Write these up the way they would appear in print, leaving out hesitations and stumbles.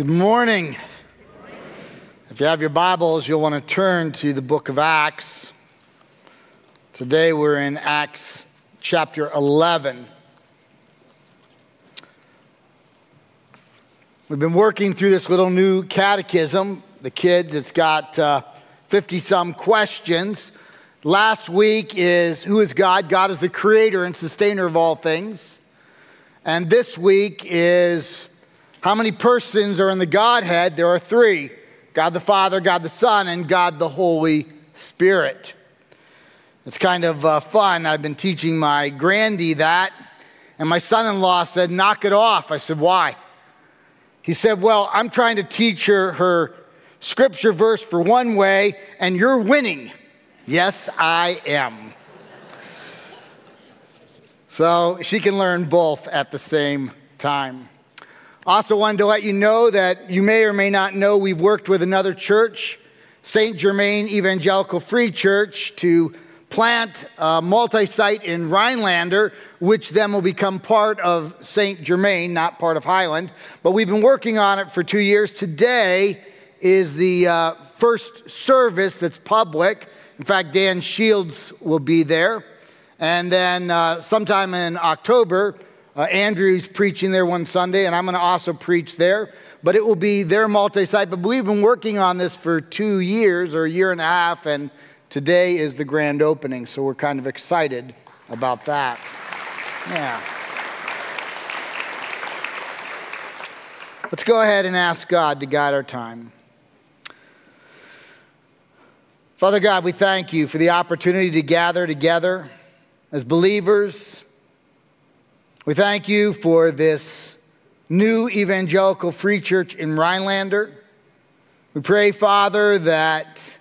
Good morning. If you have your Bibles, you'll want to turn to the book of Acts. Today we're in Acts chapter 11. We've been working through this little new catechism. The kids, it's got 50-some questions. Last week is, who is God? God is the creator and sustainer of all things. And this week is, how many persons are in the Godhead? There are three: God the Father, God the Son, and God the Holy Spirit. It's kind of fun. I've been teaching my grandee that, and my son-in-law said, knock it off. I said, why? He said, well, I'm trying to teach her scripture verse for one way, and you're winning. Yes, I am. So she can learn both at the same time. Also wanted to let you know that you may or may not know we've worked with another church, St. Germain Evangelical Free Church, to plant a multi-site in Rhinelander, which then will become part of St. Germain, not part of Highland. But we've been working on it for 2 years. Today is the first service that's public. In fact, Dan Shields will be there. And then sometime in October, Andrew's preaching there one Sunday, and I'm going to also preach there. But it will be their multi-site. But we've been working on this for 2 years or a year and a half, and today is the grand opening. So we're kind of excited about that. Yeah. Let's go ahead and ask God to guide our time. Father God, we thank you for the opportunity to gather together as believers. We thank you for this new evangelical free church in Rhinelander. We pray, Father, that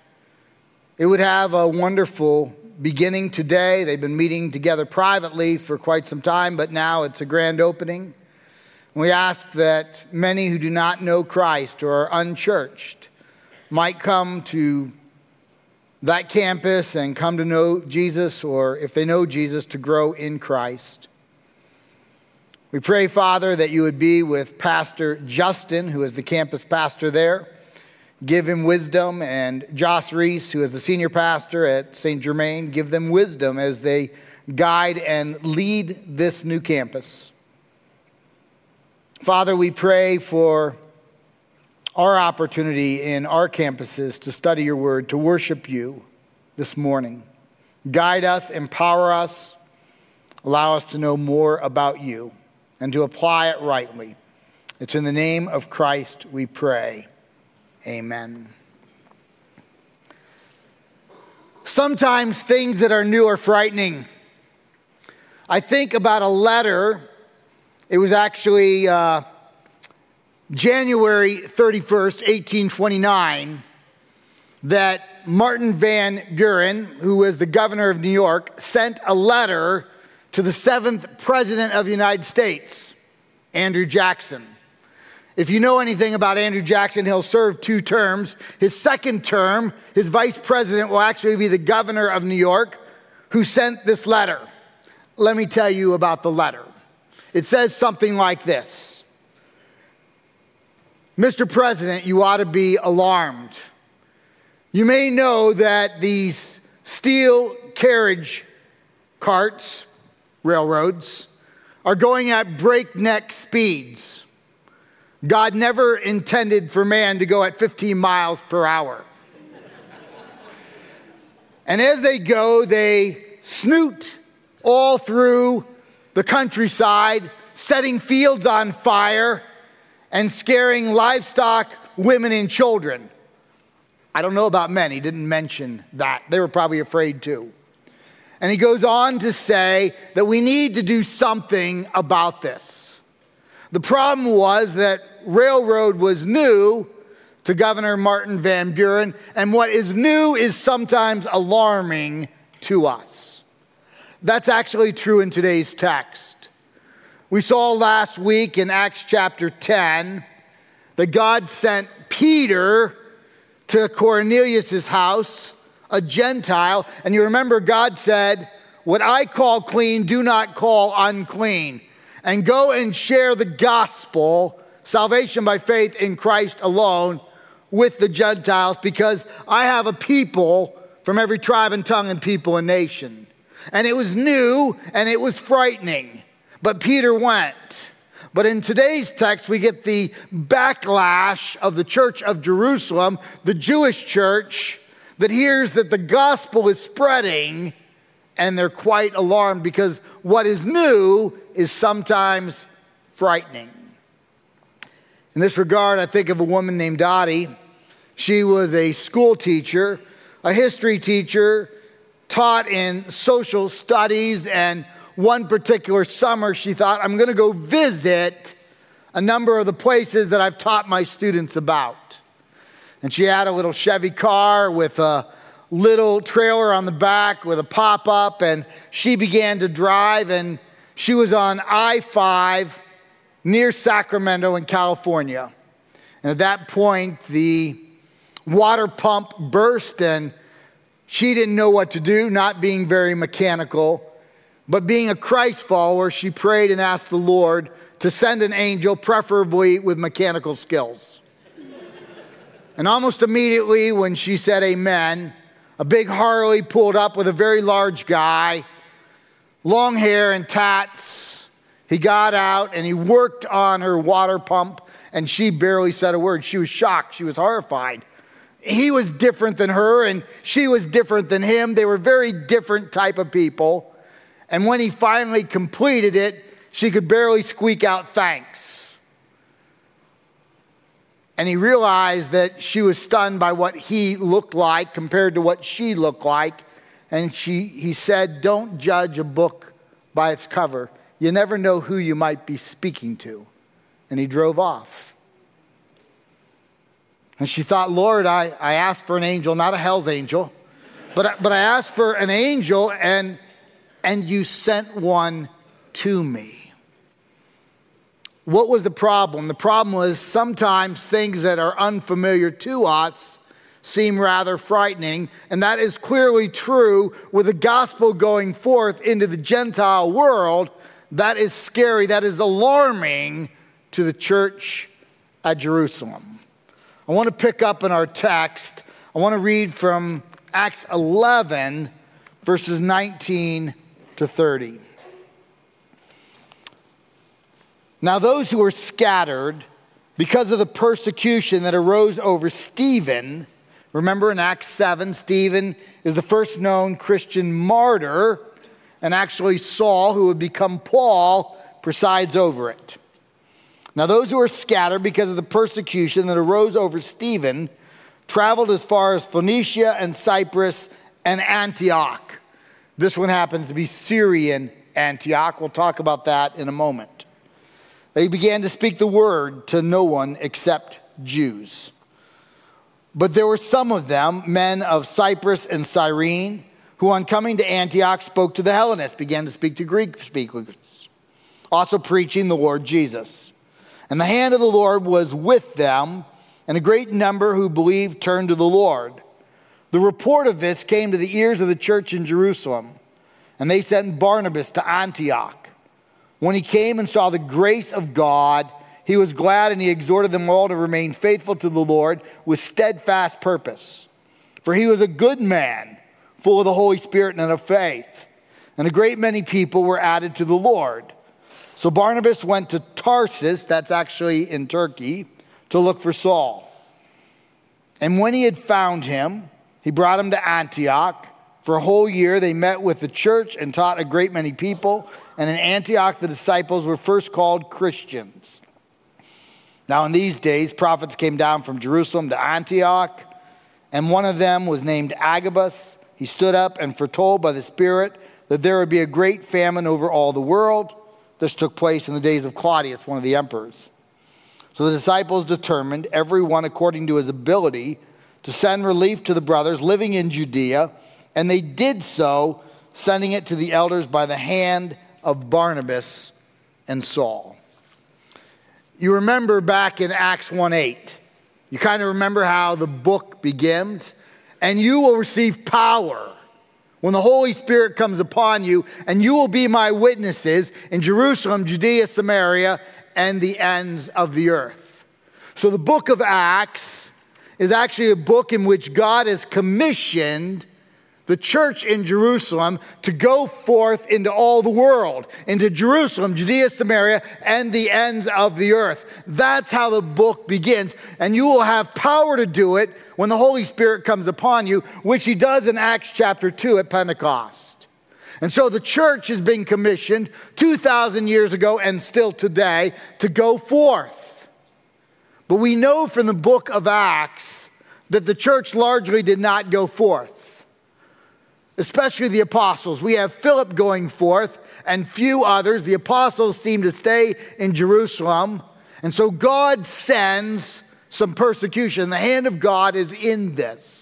it would have a wonderful beginning today. They've been meeting together privately for quite some time, but now it's a grand opening. And we ask that many who do not know Christ or are unchurched might come to that campus and come to know Jesus, or if they know Jesus, to grow in Christ. We pray, Father, that you would be with Pastor Justin, who is the campus pastor there. Give him wisdom. And Joss Reese, who is the senior pastor at St. Germain, give them wisdom as they guide and lead this new campus. Father, we pray for our opportunity in our campuses to study your word, to worship you this morning. Guide us, empower us, allow us to know more about you and to apply it rightly. It's in the name of Christ we pray. Amen. Sometimes things that are new are frightening. I think about a letter. It was actually January 31st, 1829, that Martin Van Buren, who was the governor of New York, sent a letter to the 7th president of the United States, Andrew Jackson. If you know anything about Andrew Jackson, he'll serve 2 terms. His second term, his vice president will actually be the governor of New York, who sent this letter. Let me tell you about the letter. It says something like this: Mr. President, you ought to be alarmed. You may know that these steel carriage carts, railroads, are going at breakneck speeds. God never intended for man to go at 15 miles per hour. And as they go, they snoot all through the countryside, setting fields on fire and scaring livestock, women, and children. I don't know about men. He didn't mention that. They were probably afraid too. And he goes on to say that we need to do something about this. The problem was that railroad was new to Governor Martin Van Buren, and what is new is sometimes alarming to us. That's actually true in today's text. We saw last week in Acts chapter 10 that God sent Peter to Cornelius' house, a Gentile, and you remember God said, what I call clean, do not call unclean, and go and share the gospel salvation by faith in Christ alone with the Gentiles, because I have a people from every tribe and tongue and people and nation. And it was new and it was frightening. But Peter went. But in today's text, we get the backlash of the church of Jerusalem, the Jewish church, that hears that the gospel is spreading, and they're quite alarmed because what is new is sometimes frightening. In this regard, I think of a woman named Dottie. She was a school teacher, a history teacher, taught in social studies, and one particular summer she thought, I'm going to go visit a number of the places that I've taught my students about. And she had a little Chevy car with a little trailer on the back with a pop-up, and she began to drive, and she was on I-5 near Sacramento in California. And at that point, the water pump burst, and she didn't know what to do, not being very mechanical. But being a Christ follower, she prayed and asked the Lord to send an angel, preferably with mechanical skills. And almost immediately when she said amen, a big Harley pulled up with a very large guy, long hair and tats. He got out and he worked on her water pump, and she barely said a word. She was shocked. She was horrified. He was different than her, and she was different than him. They were very different type of people. And when he finally completed it, she could barely squeak out thanks. And he realized that she was stunned by what he looked like compared to what she looked like. And he said, don't judge a book by its cover. You never know who you might be speaking to. And he drove off. And she thought, Lord, I asked for an angel, not a hell's angel, but I asked for an angel, and you sent one to me. What was the problem? The problem was sometimes things that are unfamiliar to us seem rather frightening, and that is clearly true with the gospel going forth into the Gentile world. That is scary. That is alarming to the church at Jerusalem. I want to pick up in our text. I want to read from Acts 11, verses 19 to 30. Now those who were scattered because of the persecution that arose over Stephen, remember in Acts 7, Stephen is the first known Christian martyr, and actually Saul, who would become Paul, presides over it. Now those who were scattered because of the persecution that arose over Stephen traveled as far as Phoenicia and Cyprus and Antioch. This one happens to be Syrian Antioch. We'll talk about that in a moment. They began to speak the word to no one except Jews. But there were some of them, men of Cyprus and Cyrene, who on coming to Antioch spoke to the Hellenists, began to speak to Greek speakers, also preaching the Lord Jesus. And the hand of the Lord was with them, and a great number who believed turned to the Lord. The report of this came to the ears of the church in Jerusalem, and they sent Barnabas to Antioch. When he came and saw the grace of God, he was glad, and he exhorted them all to remain faithful to the Lord with steadfast purpose. For he was a good man, full of the Holy Spirit and of faith. And a great many people were added to the Lord. So Barnabas went to Tarsus, that's actually in Turkey, to look for Saul. And when he had found him, he brought him to Antioch. For a whole year they met with the church and taught a great many people. And in Antioch the disciples were first called Christians. Now in these days prophets came down from Jerusalem to Antioch. And one of them was named Agabus. He stood up and foretold by the Spirit that there would be a great famine over all the world. This took place in the days of Claudius, one of the emperors. So the disciples determined, everyone according to his ability, to send relief to the brothers living in Judea, and they did so, sending it to the elders by the hand of Barnabas and Saul. You remember back in Acts 1:8, you kind of remember how the book begins, and you will receive power when the Holy Spirit comes upon you, and you will be my witnesses in Jerusalem, Judea, Samaria, and the ends of the earth. So the book of Acts is actually a book in which God has commissioned the church in Jerusalem to go forth into all the world, into Jerusalem, Judea, Samaria, and the ends of the earth. That's how the book begins. And you will have power to do it when the Holy Spirit comes upon you, which he does in Acts chapter 2 at Pentecost. And so the church has been commissioned 2,000 years ago and still today to go forth. But we know from the book of Acts that the church largely did not go forth. Especially the apostles. We have Philip going forth and few others. The apostles seem to stay in Jerusalem. And so God sends some persecution. The hand of God is in this.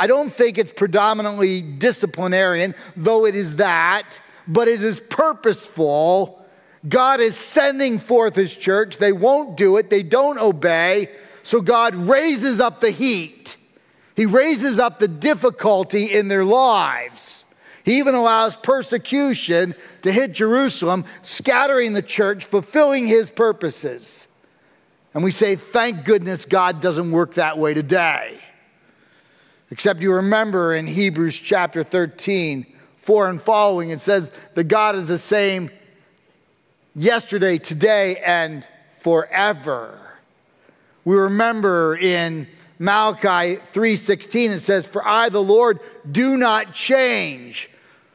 I don't think it's predominantly disciplinarian, though it is that, but it is purposeful. God is sending forth his church. They won't do it. They don't obey. So God raises up the heat. He raises up the difficulty in their lives. He even allows persecution to hit Jerusalem, scattering the church, fulfilling his purposes. And we say, thank goodness God doesn't work that way today. Except you remember in Hebrews chapter 13, 4 and following, it says that God is the same yesterday, today, and forever. We remember in Malachi 3:16, it says, "For I, the Lord, do not change.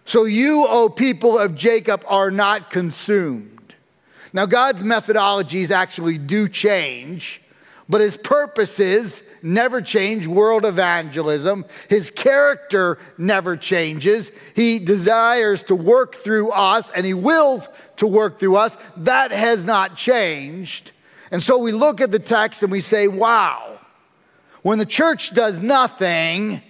So you, O people of Jacob, are not consumed." Now, God's methodologies actually do change, but his purposes never change. World evangelism. His character never changes. He desires to work through us, and he wills to work through us. That has not changed. And so we look at the text and we say, wow. When the church does nothing,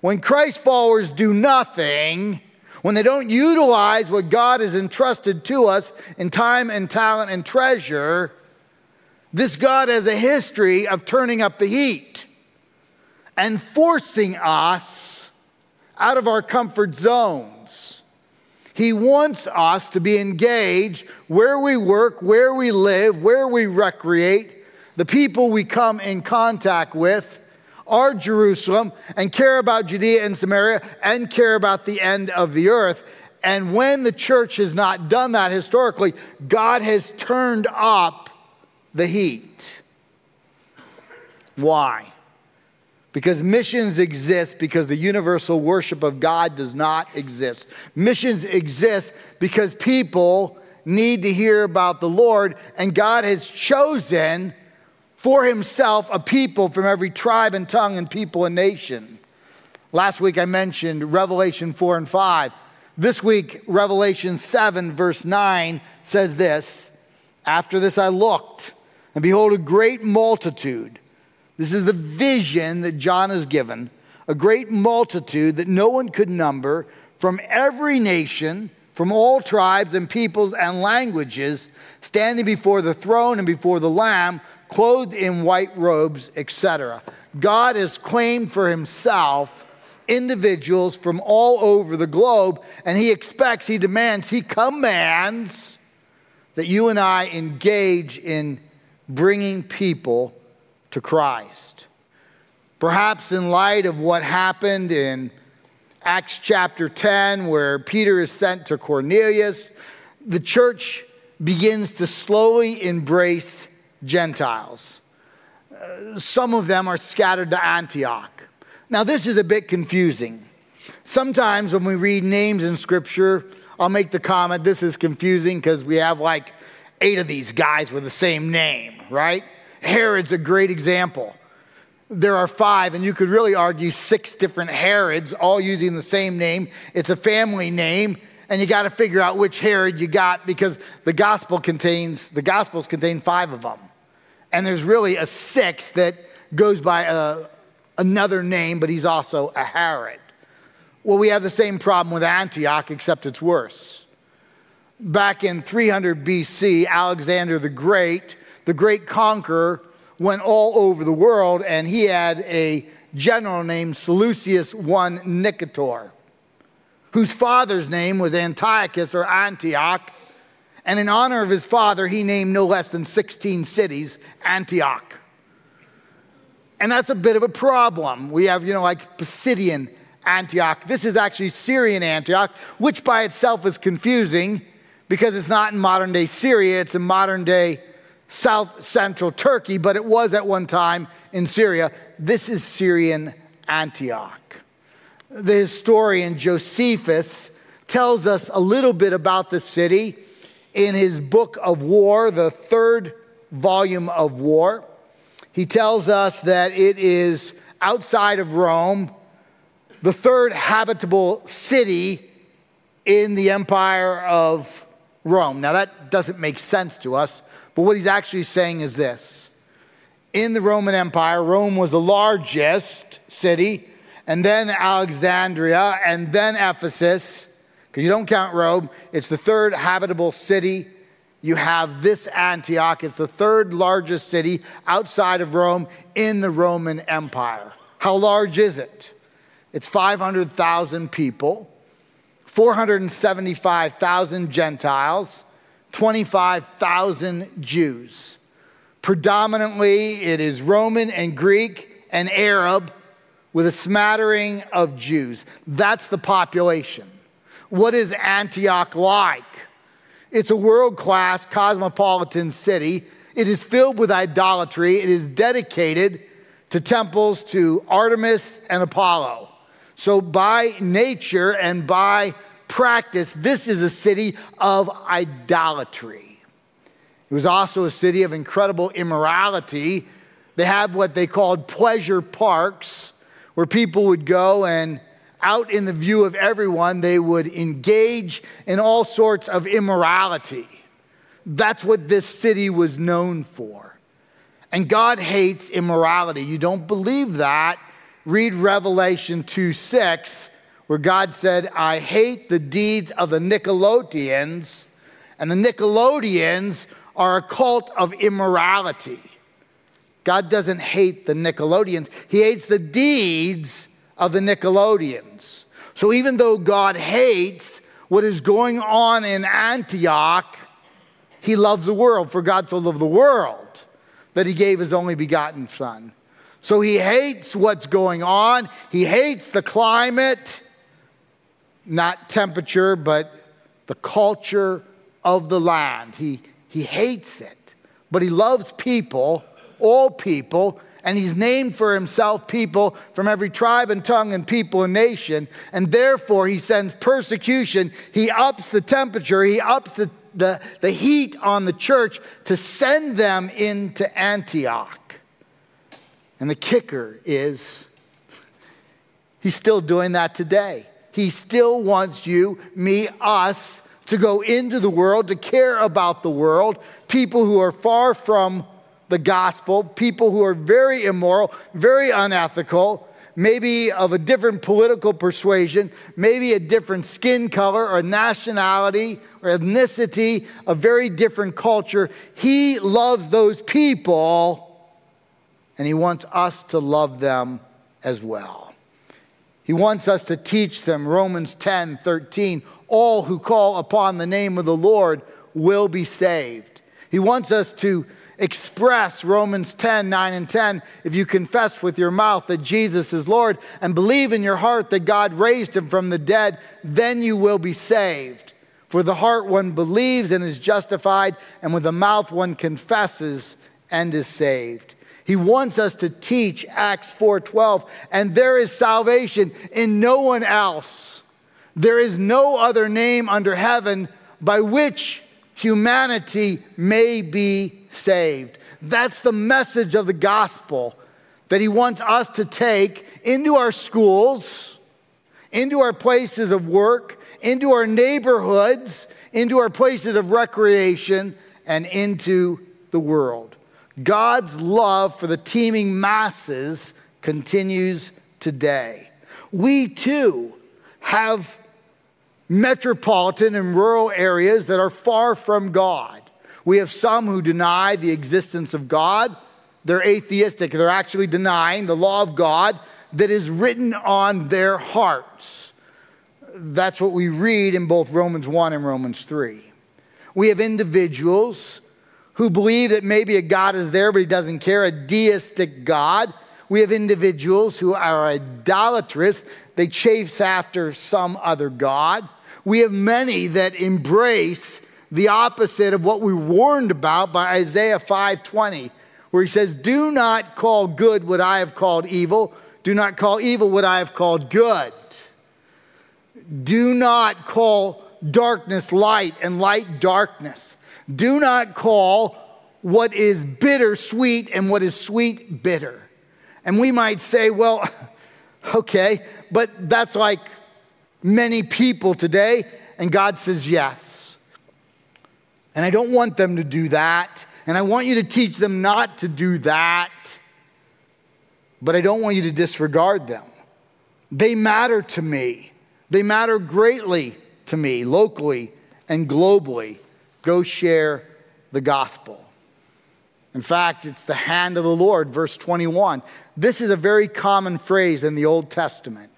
when Christ followers do nothing, when they don't utilize what God has entrusted to us in time and talent and treasure, this God has a history of turning up the heat and forcing us out of our comfort zones. He wants us to be engaged where we work, where we live, where we recreate. The people we come in contact with are Jerusalem and care about Judea and Samaria and care about the end of the earth. And when the church has not done that historically, God has turned up the heat. Why? Because missions exist because the universal worship of God does not exist. Missions exist because people need to hear about the Lord, and God has chosen for himself a people from every tribe and tongue and people and nation. Last week I mentioned Revelation 4 and 5. This week, Revelation 7 verse 9 says this, "After this I looked, and behold, a great multitude." This is the vision that John has given. "A great multitude that no one could number, from every nation, from all tribes and peoples and languages, standing before the throne and before the Lamb, clothed in white robes," etc. God has claimed for himself individuals from all over the globe, and he expects, he demands, he commands that you and I engage in bringing people to Christ. Perhaps in light of what happened in Acts chapter 10, where Peter is sent to Cornelius, the church begins to slowly embrace Gentiles. Some of them are scattered to Antioch. Now, this is a bit confusing. Sometimes when we read names in Scripture, I'll make the comment, this is confusing because we have like 8 of these guys with the same name, right? Herod's a great example. There are 5, and you could really argue 6 different Herods, all using the same name. It's a family name. And you got to figure out which Herod you got, because the Gospels contain 5 of them. And there's really a 6th that goes by another name, but he's also a Herod. Well, we have the same problem with Antioch, except it's worse. Back in 300 BC, Alexander the great conqueror, went all over the world, and he had a general named Seleucus I Nicator, whose father's name was Antiochus or Antioch, And in honor of his father, he named no less than 16 cities Antioch. And that's a bit of a problem. We have, like Pisidian Antioch. This is actually Syrian Antioch, which by itself is confusing because it's not in modern-day Syria. It's in modern-day south-central Turkey, but it was at one time in Syria. This is Syrian Antioch. The historian Josephus tells us a little bit about the city in his book of War, the third volume of War. He tells us that it is outside of Rome, the third habitable city in the empire of Rome. Now that doesn't make sense to us, but what he's actually saying is this. In the Roman Empire, Rome was the largest city, and then Alexandria, and then Ephesus. Because you don't count Rome. It's the third habitable city. You have this Antioch. It's the third largest city outside of Rome in the Roman Empire. How large is it? It's 500,000 people, 475,000 Gentiles, 25,000 Jews. Predominantly, it is Roman and Greek and Arab with a smattering of Jews. That's the population. What is Antioch like? It's a world-class cosmopolitan city. It is filled with idolatry. It is dedicated to temples to Artemis and Apollo. So by nature and by practice, this is a city of idolatry. It was also a city of incredible immorality. They had what they called pleasure parks, where people would go and out in the view of everyone, they would engage in all sorts of immorality. That's what this city was known for. And God hates immorality. You don't believe that? Read Revelation 2:6, where God said, I hate the deeds of the Nicolaitans. And the Nicolaitans are a cult of immorality. God doesn't hate the Nicolaitans. He hates the deeds of the Nicolaitans. So even though God hates what is going on in Antioch, he loves the world. For God so loved the world that he gave his only begotten son. So he hates what's going on. He hates the climate, not temperature, but the culture of the land. He hates it, but he loves people, all people, and he's named for himself people from every tribe and tongue and people and nation. And therefore, he sends persecution. He ups the temperature. He ups the heat on the church to send them into Antioch. And the kicker is, he's still doing that today. He still wants you, me, us, to go into the world, to care about the world, people who are far from the gospel, people who are very immoral, very unethical, maybe of a different political persuasion, maybe a different skin color or nationality or ethnicity, a very different culture. He loves those people, and he wants us to love them as well. He wants us to teach them. Romans 10:13, all who call upon the name of the Lord will be saved. He wants us to express Romans 10:9 and 10. If you confess with your mouth that Jesus is Lord and believe in your heart that God raised him from the dead, then you will be saved. For the heart one believes and is justified, and with the mouth one confesses and is saved. He wants us to teach Acts 4:12, and there is salvation in no one else. There is no other name under heaven by which humanity may be saved. That's the message of the gospel that he wants us to take into our schools, into our places of work, into our neighborhoods, into our places of recreation, and into the world. God's love for the teeming masses continues today. We too have metropolitan and rural areas that are far from God. We have some who deny the existence of God. They're atheistic. They're actually denying the law of God that is written on their hearts. That's what we read in both Romans 1 and Romans 3. We have individuals who believe that maybe a God is there, but he doesn't care, a deistic God. We have individuals who are idolatrous. They chase after some other God. We have many that embrace the opposite of what we warned about by Isaiah 5:20, where he says, do not call good what I have called evil. Do not call evil what I have called good. Do not call darkness light and light darkness. Do not call what is bitter sweet and what is sweet bitter. And we might say, well, okay, but that's like many people today. And God says yes. And I don't want them to do that. And I want you to teach them not to do that. But I don't want you to disregard them. They matter to me. They matter greatly to me, locally and globally. Go share the gospel. In fact, it's the hand of the Lord, verse 21. This is a very common phrase in the Old Testament.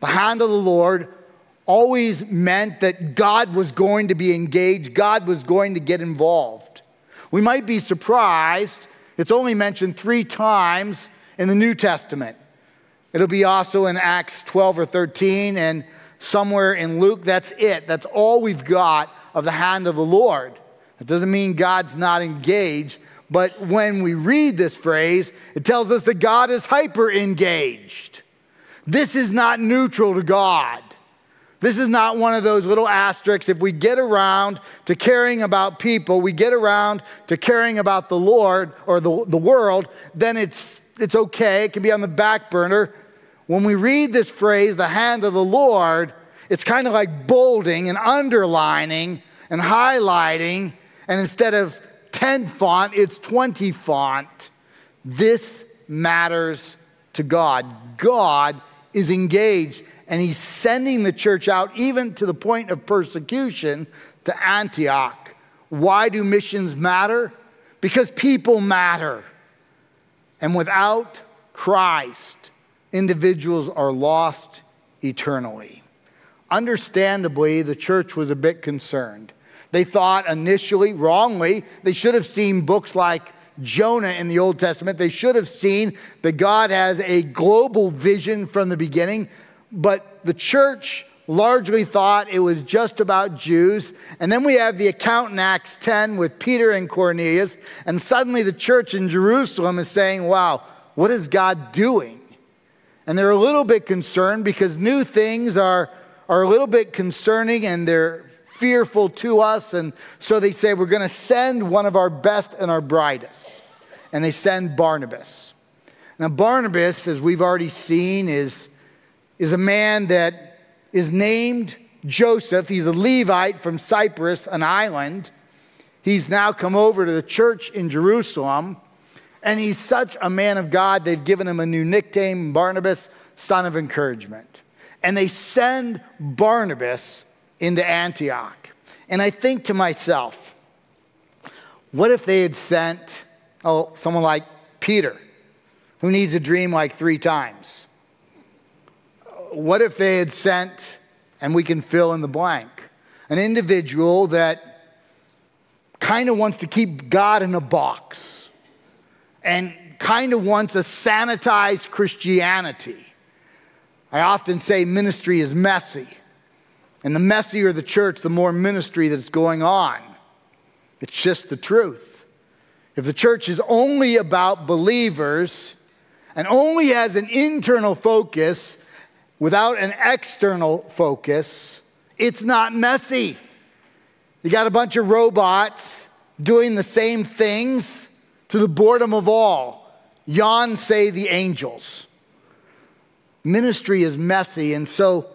The hand of the Lord always meant that God was going to be engaged. God was going to get involved. We might be surprised. It's only mentioned 3 times in the New Testament. It'll be also in Acts 12 or 13 and somewhere in Luke. That's it. That's all we've got of the hand of the Lord. That doesn't mean God's not engaged. But when we read this phrase, it tells us that God is hyper-engaged. This is not neutral to God. This is not one of those little asterisks. If we get around to caring about people, we get around to caring about the Lord or the world, then it's okay. It can be on the back burner. When we read this phrase, the hand of the Lord, it's kind of like bolding and underlining and highlighting, and instead of 10 font, it's 20 font. This matters to God. God is engaged, and he's sending the church out even to the point of persecution to Antioch. Why do missions matter? Because people matter. And without Christ, individuals are lost eternally. Understandably, the church was a bit concerned. They thought initially, wrongly, they should have seen books like Jonah in the Old Testament. They should have seen that God has a global vision from the beginning. But the church largely thought it was just about Jews. And then we have the account in Acts 10 with Peter and Cornelius. And suddenly the church in Jerusalem is saying, wow, what is God doing? And they're a little bit concerned because new things are a little bit concerning, and they're fearful to us. And so they say, we're going to send one of our best and our brightest. And they send Barnabas. Now Barnabas, as we've already seen, is a man that is named Joseph. He's a Levite from Cyprus, an island. He's now come over to the church in Jerusalem. And he's such a man of God, they've given him a new nickname, Barnabas, son of encouragement. And they send Barnabas into Antioch. And I think to myself, what if they had sent someone like Peter, who needs a dream like 3 times? What if they had sent, and we can fill in the blank, an individual that kind of wants to keep God in a box and kind of wants a sanitized Christianity? I often say ministry is messy. And the messier the church, the more ministry that's going on. It's just the truth. If the church is only about believers and only has an internal focus without an external focus, it's not messy. You got a bunch of robots doing the same things to the boredom of all. Yawn, say the angels. Ministry is messy, and so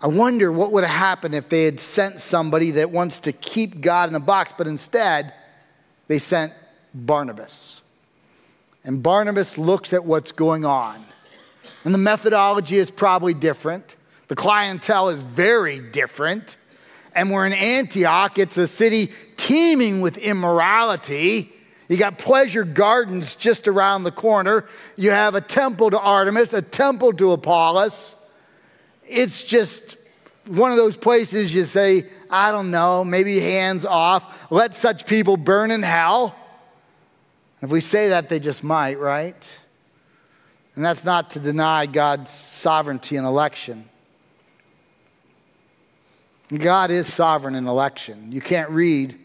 I wonder what would have happened if they had sent somebody that wants to keep God in a box, but instead they sent Barnabas. And Barnabas looks at what's going on. And the methodology is probably different. The clientele is very different. And we're in Antioch. It's a city teeming with immorality. You got pleasure gardens just around the corner. You have a temple to Artemis, a temple to Apollo. It's just one of those places you say, I don't know, maybe hands off, let such people burn in hell. If we say that, they just might, right? And that's not to deny God's sovereignty in election. God is sovereign in election. You can't read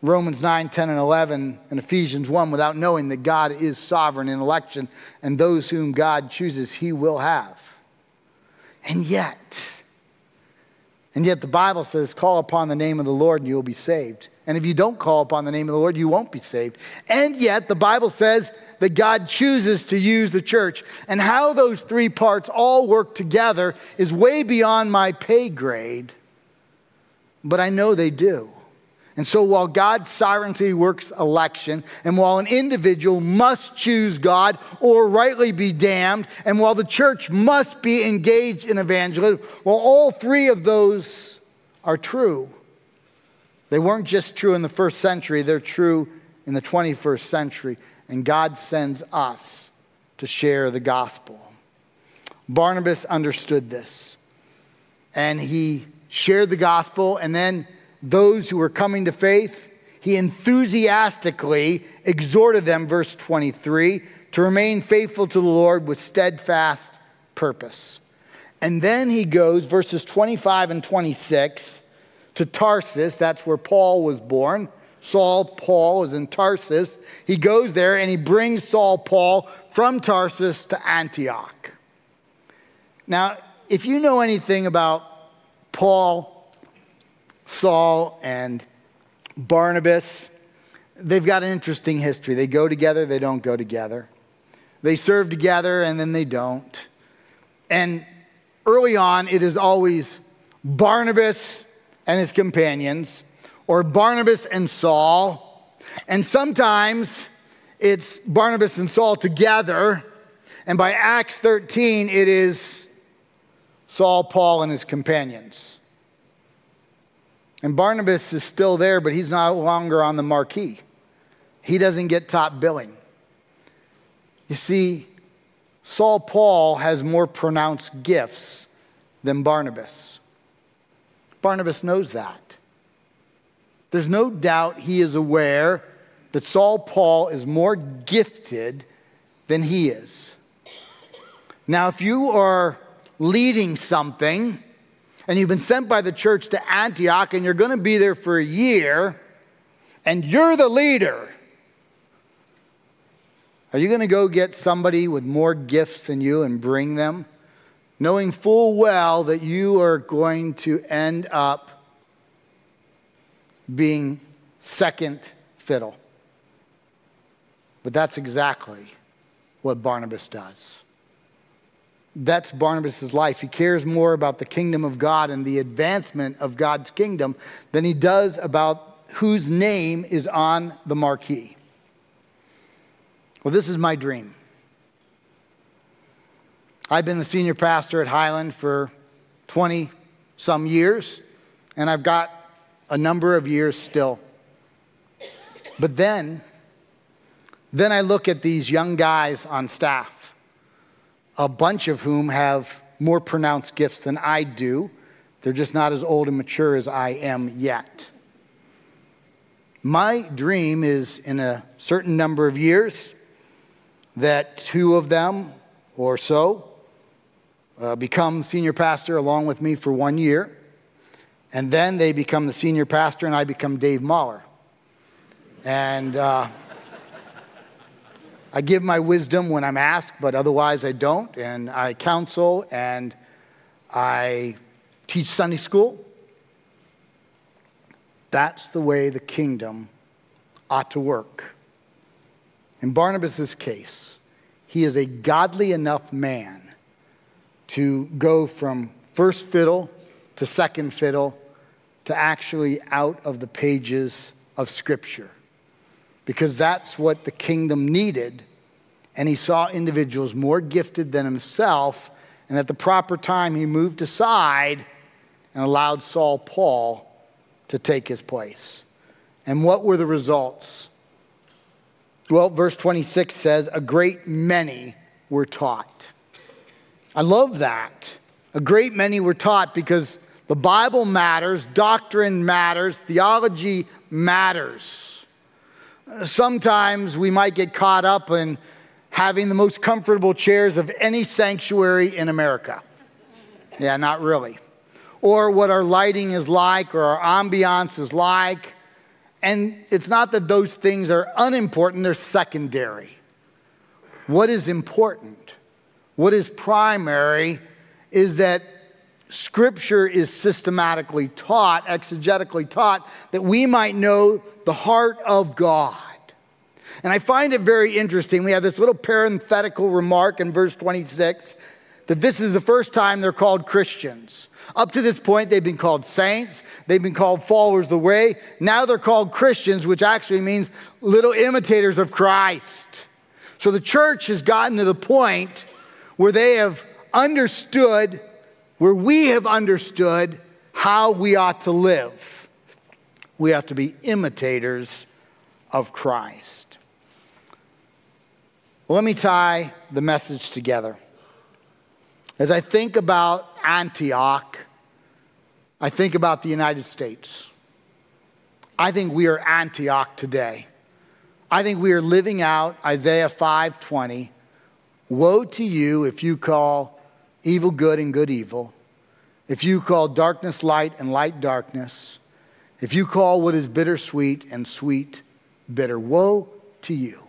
Romans 9, 10, and 11, and Ephesians 1 without knowing that God is sovereign in election, and those whom God chooses, he will have. And yet the Bible says, call upon the name of the Lord and you will be saved. And if you don't call upon the name of the Lord, you won't be saved. And yet the Bible says that God chooses to use the church. And how those three parts all work together is way beyond my pay grade. But I know they do. And so while God's sovereignty works election, and while an individual must choose God or rightly be damned, and while the church must be engaged in evangelism, while all three of those are true, they weren't just true in the first century, they're true in the 21st century. And God sends us to share the gospel. Barnabas understood this. And he shared the gospel, and then those who were coming to faith, he enthusiastically exhorted them, verse 23, to remain faithful to the Lord with steadfast purpose. And then he goes, verses 25 and 26, to Tarsus. That's where Paul was born. Saul, Paul, was in Tarsus. He goes there and he brings Saul, Paul, from Tarsus to Antioch. Now, if you know anything about Paul, Saul, and Barnabas, they've got an interesting history. They go together, they don't go together. They serve together, and then they don't. And early on, it is always Barnabas and his companions, or Barnabas and Saul. And sometimes it's Barnabas and Saul together. And by Acts 13, it is Saul, Paul, and his companions. And Barnabas is still there, but he's no longer on the marquee. He doesn't get top billing. You see, Saul Paul has more pronounced gifts than Barnabas. Barnabas knows that. There's no doubt he is aware that Saul Paul is more gifted than he is. Now, if you are leading something, and you've been sent by the church to Antioch, and you're going to be there for a year, and you're the leader, are you going to go get somebody with more gifts than you and bring them, knowing full well that you are going to end up being second fiddle? But that's exactly what Barnabas does. That's Barnabas' life. He cares more about the kingdom of God and the advancement of God's kingdom than he does about whose name is on the marquee. Well, this is my dream. I've been the senior pastor at Highland for 20-some years, and I've got a number of years still. But then I look at these young guys on staff, a bunch of whom have more pronounced gifts than I do. They're just not as old and mature as I am yet. My dream is, in a certain number of years, that two of them or so become senior pastor along with me for 1 year, and then they become the senior pastor and I become Dave Mahler. And I give my wisdom when I'm asked, but otherwise I don't. And I counsel, and I teach Sunday school. That's the way the kingdom ought to work. In Barnabas' case, he is a godly enough man to go from first fiddle to second fiddle to actually out of the pages of Scripture. Because that's what the kingdom needed. And he saw individuals more gifted than himself. And at the proper time, he moved aside and allowed Saul Paul to take his place. And what were the results? Well, verse 26 says, a great many were taught. I love that. a great many were taught because the Bible matters, doctrine matters, theology matters. Sometimes we might get caught up in having the most comfortable chairs of any sanctuary in America. Yeah, not really. Or what our lighting is like or our ambiance is like. And it's not that those things are unimportant, they're secondary. What is important, what is primary, is that Scripture is systematically taught, exegetically taught, that we might know the heart of God. And I find it very interesting. We have this little parenthetical remark in verse 26 that this is the first time they're called Christians. Up to this point, they've been called saints. They've been called followers of the way. Now they're called Christians, which actually means little imitators of Christ. So the church has gotten to the point where they have understood, where we have understood how we ought to live. We ought to be imitators of Christ. Well, let me tie the message together. As I think about Antioch, I think about the United States. I think we are Antioch today. I think we are living out Isaiah 5:20. Woe to you if you call evil good and good evil, if you call darkness light and light darkness, if you call what is bitter sweet and sweet bitter. Woe to you.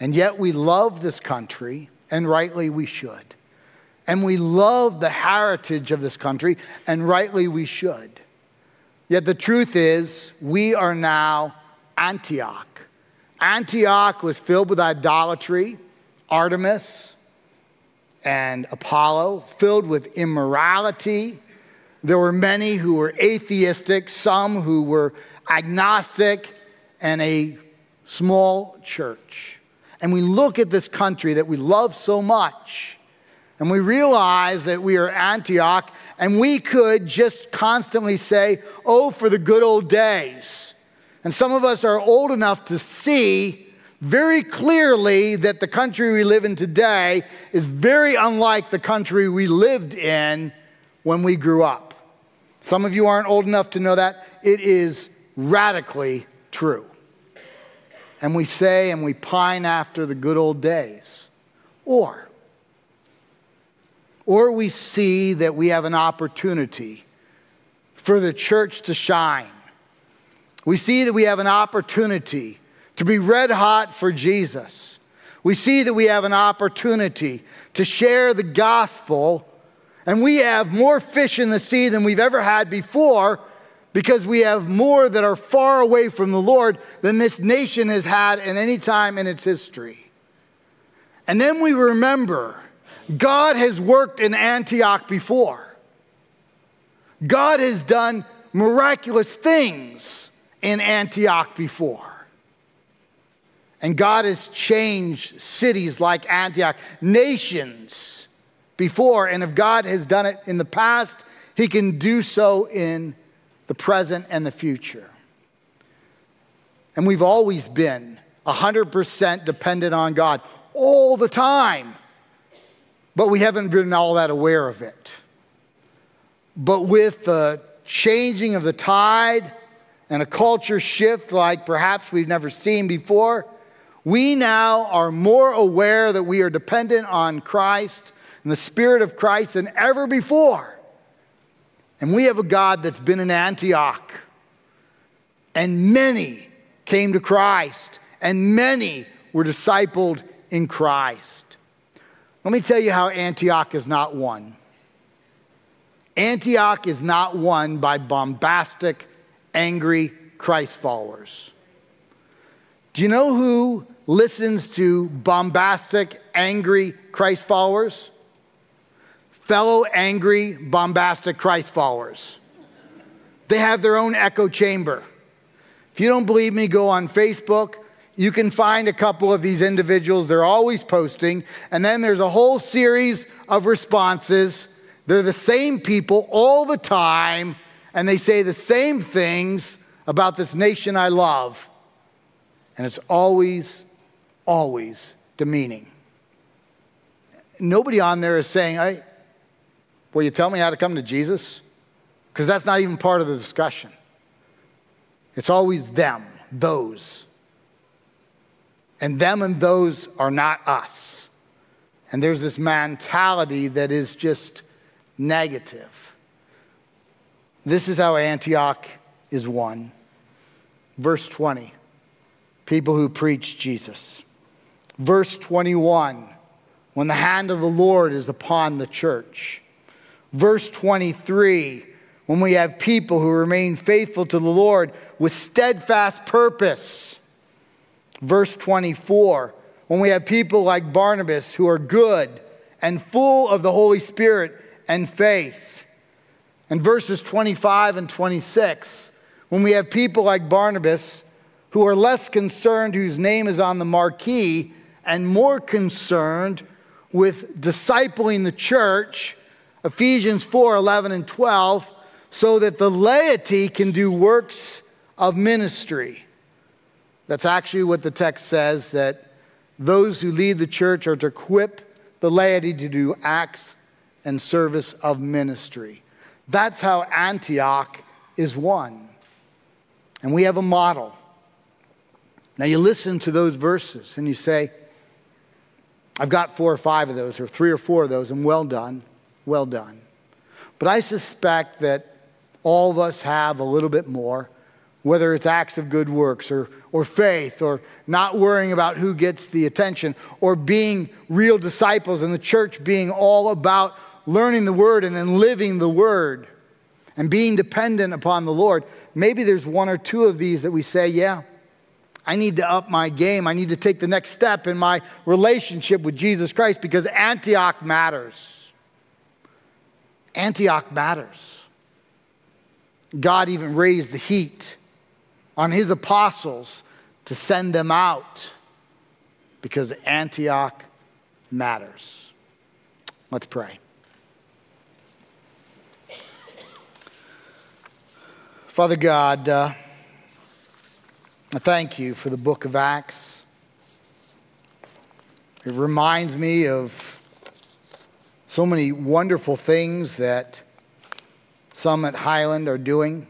And yet we love this country, and rightly we should. And we love the heritage of this country, and rightly we should. Yet the truth is, we are now Antioch. Antioch was filled with idolatry, Artemis and Apollo, filled with immorality. There were many who were atheistic, some who were agnostic, and a small church. And we look at this country that we love so much, and we realize that we are Antioch, and we could just constantly say, oh, for the good old days. And some of us are old enough to see very clearly that the country we live in today is very unlike the country we lived in when we grew up. Some of you aren't old enough to know that. It is radically true. And we say and we pine after the good old days. Or we see that we have an opportunity for the church to shine. We see that we have an opportunity to be red hot for Jesus. We see that we have an opportunity to share the gospel, and we have more fish in the sea than we've ever had before because we have more that are far away from the Lord than this nation has had at any time in its history. And then we remember God has worked in Antioch before. God has done miraculous things in Antioch before. And God has changed cities like Antioch, nations before, and if God has done it in the past, he can do so in the present and the future. And we've always been 100% dependent on God all the time, but we haven't been all that aware of it. But with the changing of the tide and a culture shift like perhaps we've never seen before, we now are more aware that we are dependent on Christ and the Spirit of Christ than ever before. And we have a God that's been in Antioch. And many came to Christ. And many were discipled in Christ. Let me tell you how Antioch is not won. Antioch is not won by bombastic, angry Christ followers. Do you know who listens to bombastic, angry Christ followers? Fellow angry, bombastic Christ followers. They have their own echo chamber. If you don't believe me, go on Facebook. You can find a couple of these individuals. They're always posting. And then there's a whole series of responses. They're the same people all the time. And they say the same things about this nation I love. And it's always, always demeaning. Nobody on there is saying, Will you tell me how to come to Jesus? Because that's not even part of the discussion. It's always them, those. And them and those are not us. And there's this mentality that is just negative. This is how Antioch is won. Verse 20, people who preach Jesus. Verse 21, when the hand of the Lord is upon the church. Verse 23, when we have people who remain faithful to the Lord with steadfast purpose. Verse 24, when we have people like Barnabas who are good and full of the Holy Spirit and faith. And verses 25 and 26, when we have people like Barnabas who are less concerned, whose name is on the marquee, and more concerned with discipling the church, Ephesians 4:11 and 12, so that the laity can do works of ministry. That's actually what the text says, that those who lead the church are to equip the laity to do acts and service of ministry. That's how Antioch is won. And we have a model. Now you listen to those verses and you say, I've got four or five of those, or three or four of those, and well done, well done. But I suspect that all of us have a little bit more, whether it's acts of good works or faith or not worrying about who gets the attention or being real disciples and the church being all about learning the word and then living the word and being dependent upon the Lord. Maybe there's one or two of these that we say, yeah, I need to up my game. I need to take the next step in my relationship with Jesus Christ because Antioch matters. Antioch matters. God even raised the heat on his apostles to send them out because Antioch matters. Let's pray. Father God, I thank you for the book of Acts. It reminds me of so many wonderful things that some at Highland are doing.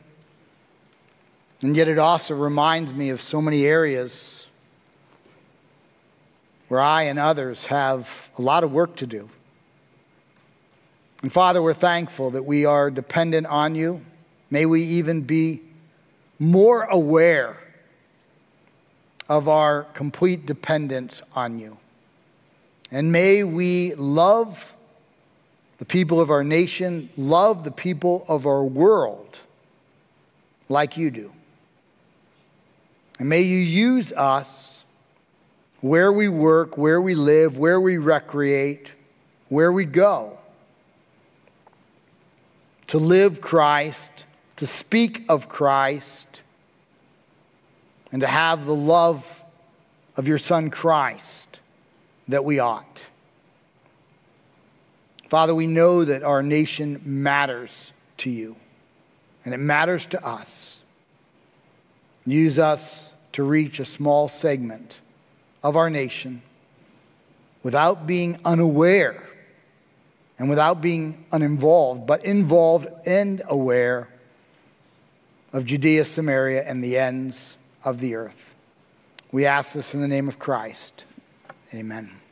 And yet it also reminds me of so many areas where I and others have a lot of work to do. And Father, we're thankful that we are dependent on you. May we even be more aware of our complete dependence on you. And may we love the people of our nation, love the people of our world like you do. And may you use us where we work, where we live, where we recreate, where we go, to live Christ, to speak of Christ, and to have the love of your Son Christ that we ought. Father, we know that our nation matters to you, and it matters to us. Use us to reach a small segment of our nation without being unaware and without being uninvolved, but involved and aware of Judea, Samaria, and the ends of the earth. We ask this in the name of Christ. Amen.